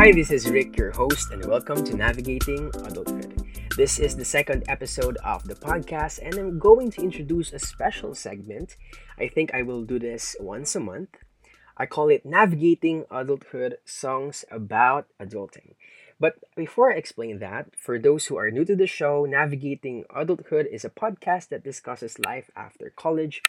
Hi, this is Rick, your host, and welcome to Navigating Adulthood. This is the second episode of the podcast, and I'm going to introduce a special segment. I think I will do this once a month. I call it Navigating Adulthood Songs About Adulting. But before I explain that, for those who are new to the show, Navigating Adulthood is a podcast that discusses life after college,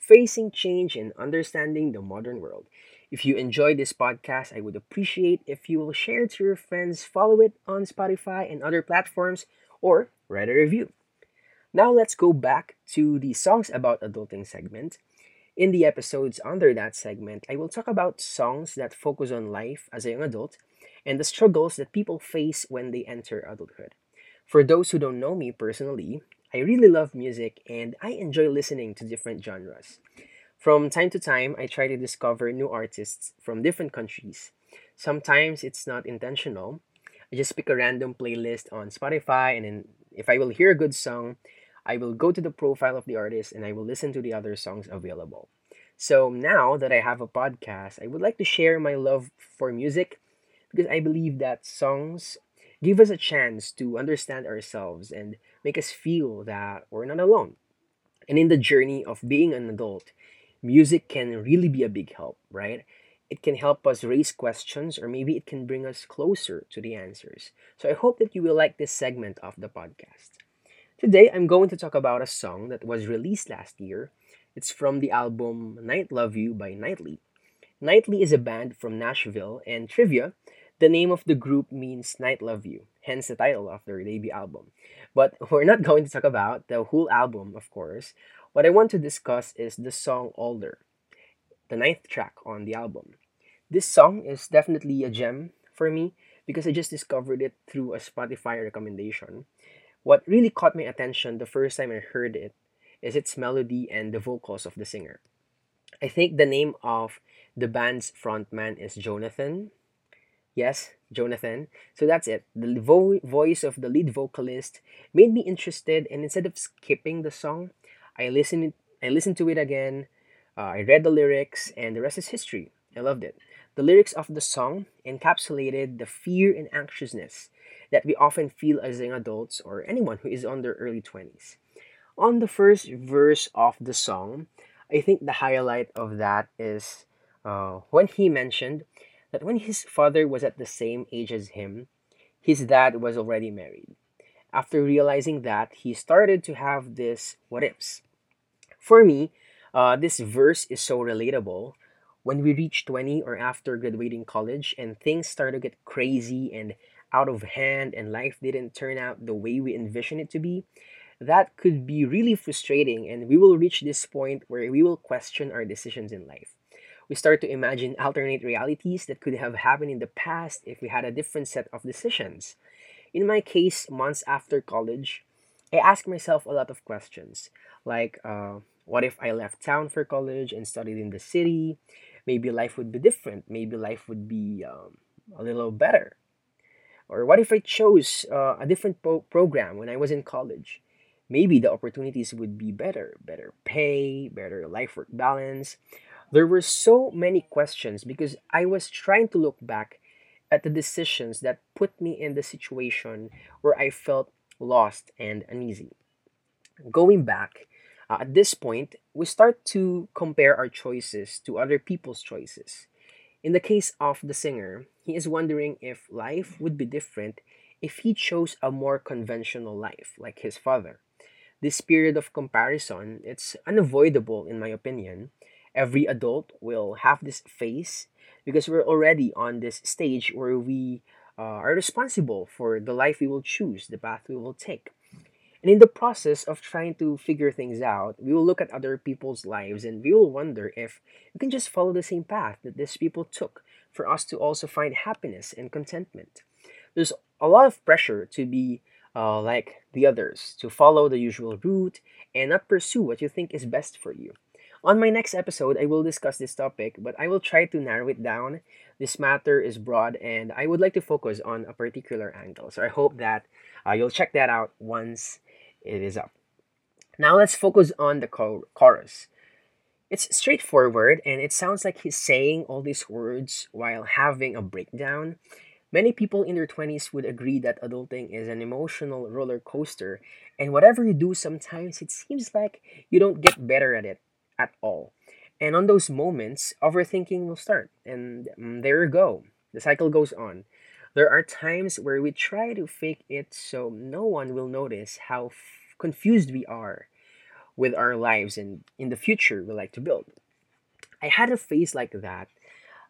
facing change, and understanding the modern world. If you enjoy this podcast, I would appreciate if you will share it to your friends, follow it on Spotify and other platforms, or write a review. Now let's go back to the Songs About Adulting segment. In the episodes under that segment, I will talk about songs that focus on life as a young adult and the struggles that people face when they enter adulthood. For those who don't know me personally, I really love music and I enjoy listening to different genres. From time to time, I try to discover new artists from different countries. Sometimes it's not intentional. I just pick a random playlist on Spotify, and then if I will hear a good song, I will go to the profile of the artist and I will listen to the other songs available. So now that I have a podcast, I would like to share my love for music because I believe that songs give us a chance to understand ourselves and make us feel that we're not alone. And in the journey of being an adult, music can really be a big help, right? It can help us raise questions, or maybe it can bring us closer to the answers. So I hope that you will like this segment of the podcast. Today, I'm going to talk about a song that was released last year. It's from the album Night Love You by Nightly. Nightly is a band from Nashville, and trivia, the name of the group means Night Love You, hence the title of their debut album. But we're not going to talk about the whole album, of course. What I want to discuss is the song Older, the ninth track on the album. This song is definitely a gem for me because I just discovered it through a Spotify recommendation. What really caught my attention the first time I heard it is its melody and the vocals of the singer. I think the name of the band's frontman is Jonathan. Yes, Jonathan. So that's it. The voice of the lead vocalist made me interested, and instead of skipping the song, I listened to it again. I read the lyrics, and the rest is history. I loved it. The lyrics of the song encapsulated the fear and anxiousness that we often feel as young adults or anyone who is on their early 20s. On the first verse of the song, I think the highlight of that is when he mentioned that when his father was at the same age as him, his dad was already married. After realizing that, he started to have this what ifs. For me, this verse is so relatable. When we reach 20 or after graduating college and things start to get crazy and out of hand and life didn't turn out the way we envisioned it to be, that could be really frustrating, and we will reach this point where we will question our decisions in life. We start to imagine alternate realities that could have happened in the past if we had a different set of decisions. In my case, months after college, I asked myself a lot of questions, like what if I left town for college and studied in the city? Maybe life would be different. Maybe life would be a little better. Or what if I chose a different program when I was in college? Maybe the opportunities would be better pay, better life-work balance. There were so many questions because I was trying to look back at the decisions that put me in the situation where I felt lost and uneasy. Going back, at this point, we start to compare our choices to other people's choices. In the case of the singer, he is wondering if life would be different if he chose a more conventional life, like his father. This period of comparison, it's unavoidable in my opinion. Every adult will have this phase because we're already on this stage where we are responsible for the life we will choose, the path we will take. And in the process of trying to figure things out, we will look at other people's lives and we will wonder if we can just follow the same path that these people took for us to also find happiness and contentment. There's a lot of pressure to be like the others, to follow the usual route and not pursue what you think is best for you. On my next episode, I will discuss this topic, but I will try to narrow it down. This matter is broad, and I would like to focus on a particular angle. So I hope that you'll check that out once it is up. Now let's focus on the chorus. It's straightforward, and it sounds like he's saying all these words while having a breakdown. Many people in their 20s would agree that adulting is an emotional roller coaster, and whatever you do, sometimes it seems like you don't get better at it at all. And on those moments, overthinking will start, and there you go. The cycle goes on. There are times where we try to fake it so no one will notice how confused we are with our lives and in the future we like to build. I had a phase like that.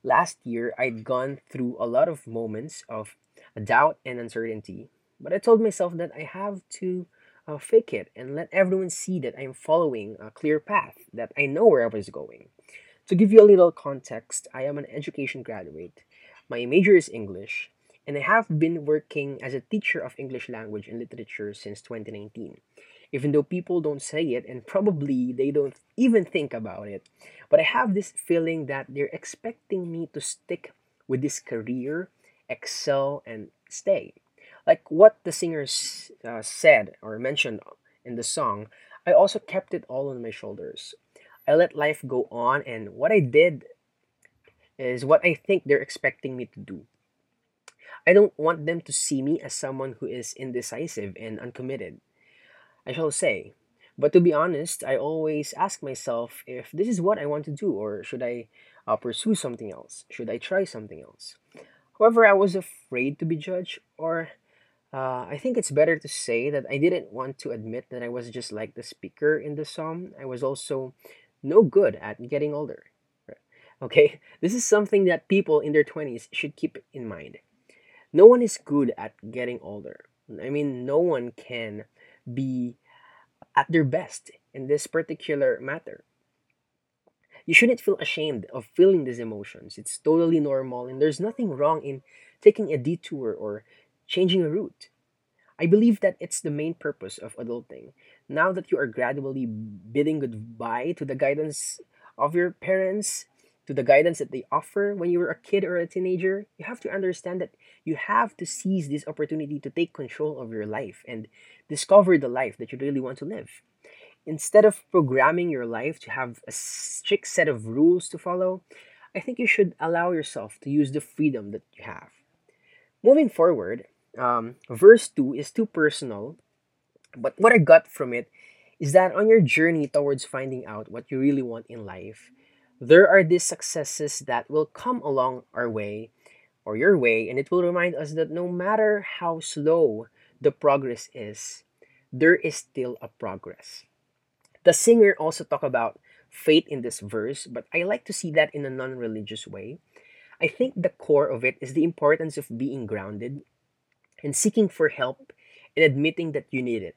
Last year, I'd gone through a lot of moments of doubt and uncertainty, but I told myself that I have to fake it and let everyone see that I'm following a clear path, that I know where I was going. To give you a little context, I am an education graduate. My major is English, and I have been working as a teacher of English language and literature since 2019. Even though people don't say it, and probably they don't even think about it, but I have this feeling that they're expecting me to stick with this career, excel, and stay. Like what the singers said or mentioned in the song, I also kept it all on my shoulders. I let life go on, and what I did is what I think they're expecting me to do. I don't want them to see me as someone who is indecisive and uncommitted, I shall say. But to be honest, I always ask myself if this is what I want to do, or should I pursue something else? Should I try something else? However, I was afraid to be judged, or I think it's better to say that I didn't want to admit that I was just like the speaker in the song. I was also no good at getting older. Okay, this is something that people in their 20s should keep in mind. No one is good at getting older. I mean, no one can be at their best in this particular matter. You shouldn't feel ashamed of feeling these emotions. It's totally normal, and there's nothing wrong in taking a detour or changing a route. I believe that it's the main purpose of adulting. Now that you are gradually bidding goodbye to the guidance of your parents, to the guidance that they offer when you were a kid or a teenager, you have to understand that you have to seize this opportunity to take control of your life and discover the life that you really want to live. Instead of programming your life to have a strict set of rules to follow, I think you should allow yourself to use the freedom that you have. Moving forward, verse 2 is too personal, but what I got from it is that on your journey towards finding out what you really want in life, there are these successes that will come along our way or your way, and it will remind us that no matter how slow the progress is, there is still a progress. The singer also talked about faith in this verse, but I like to see that in a non-religious way. I think the core of it is the importance of being grounded and seeking for help and admitting that you need it.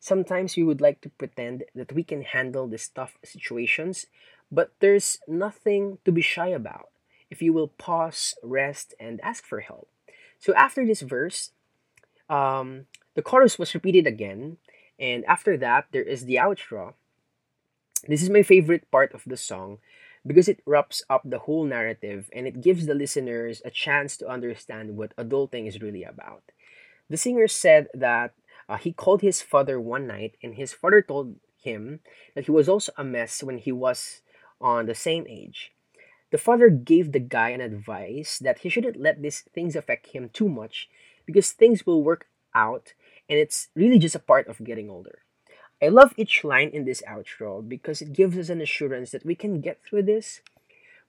Sometimes we would like to pretend that we can handle these tough situations, but there's nothing to be shy about if you will pause, rest, and ask for help. So after this verse, the chorus was repeated again, and after that, there is the outro. This is my favorite part of the song because it wraps up the whole narrative and it gives the listeners a chance to understand what adulting is really about. The singer said that he called his father one night, and his father told him that he was also a mess when he was on the same age. The father gave the guy an advice that he shouldn't let these things affect him too much because things will work out, and it's really just a part of getting older. I love each line in this outro because it gives us an assurance that we can get through this.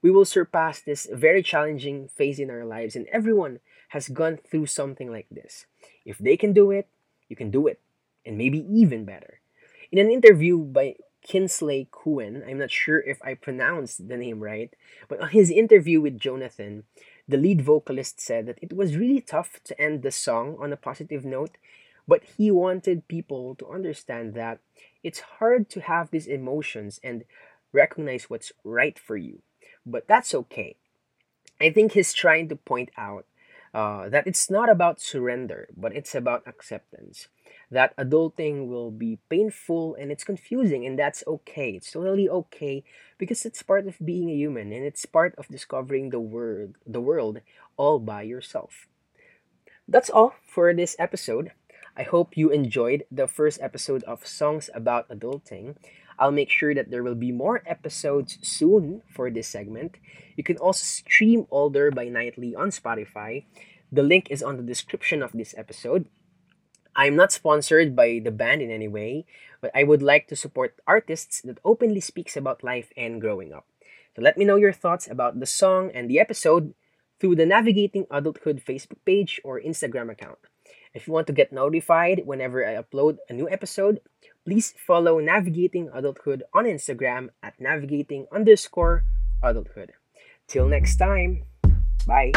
We will surpass this very challenging phase in our lives, and everyone has gone through something like this. If they can do it, you can do it, and maybe even better. In an interview by Kinsley Cohen, I'm not sure if I pronounced the name right, but on his interview with Jonathan, the lead vocalist said that it was really tough to end the song on a positive note, but he wanted people to understand that it's hard to have these emotions and recognize what's right for you, but that's okay. I think he's trying to point out that it's not about surrender, but it's about acceptance. That adulting will be painful and it's confusing, and that's okay. It's totally okay because it's part of being a human, and it's part of discovering the world all by yourself. That's all for this episode. I hope you enjoyed the first episode of Songs About Adulting. I'll make sure that there will be more episodes soon for this segment. You can also stream Older by Nightly on Spotify. The link is on the description of this episode. I'm not sponsored by the band in any way, but I would like to support artists that openly speaks about life and growing up. So let me know your thoughts about the song and the episode through the Navigating Adulthood Facebook page or Instagram account. If you want to get notified whenever I upload a new episode, please follow Navigating Adulthood on Instagram at navigating_adulthood. Till next time, bye!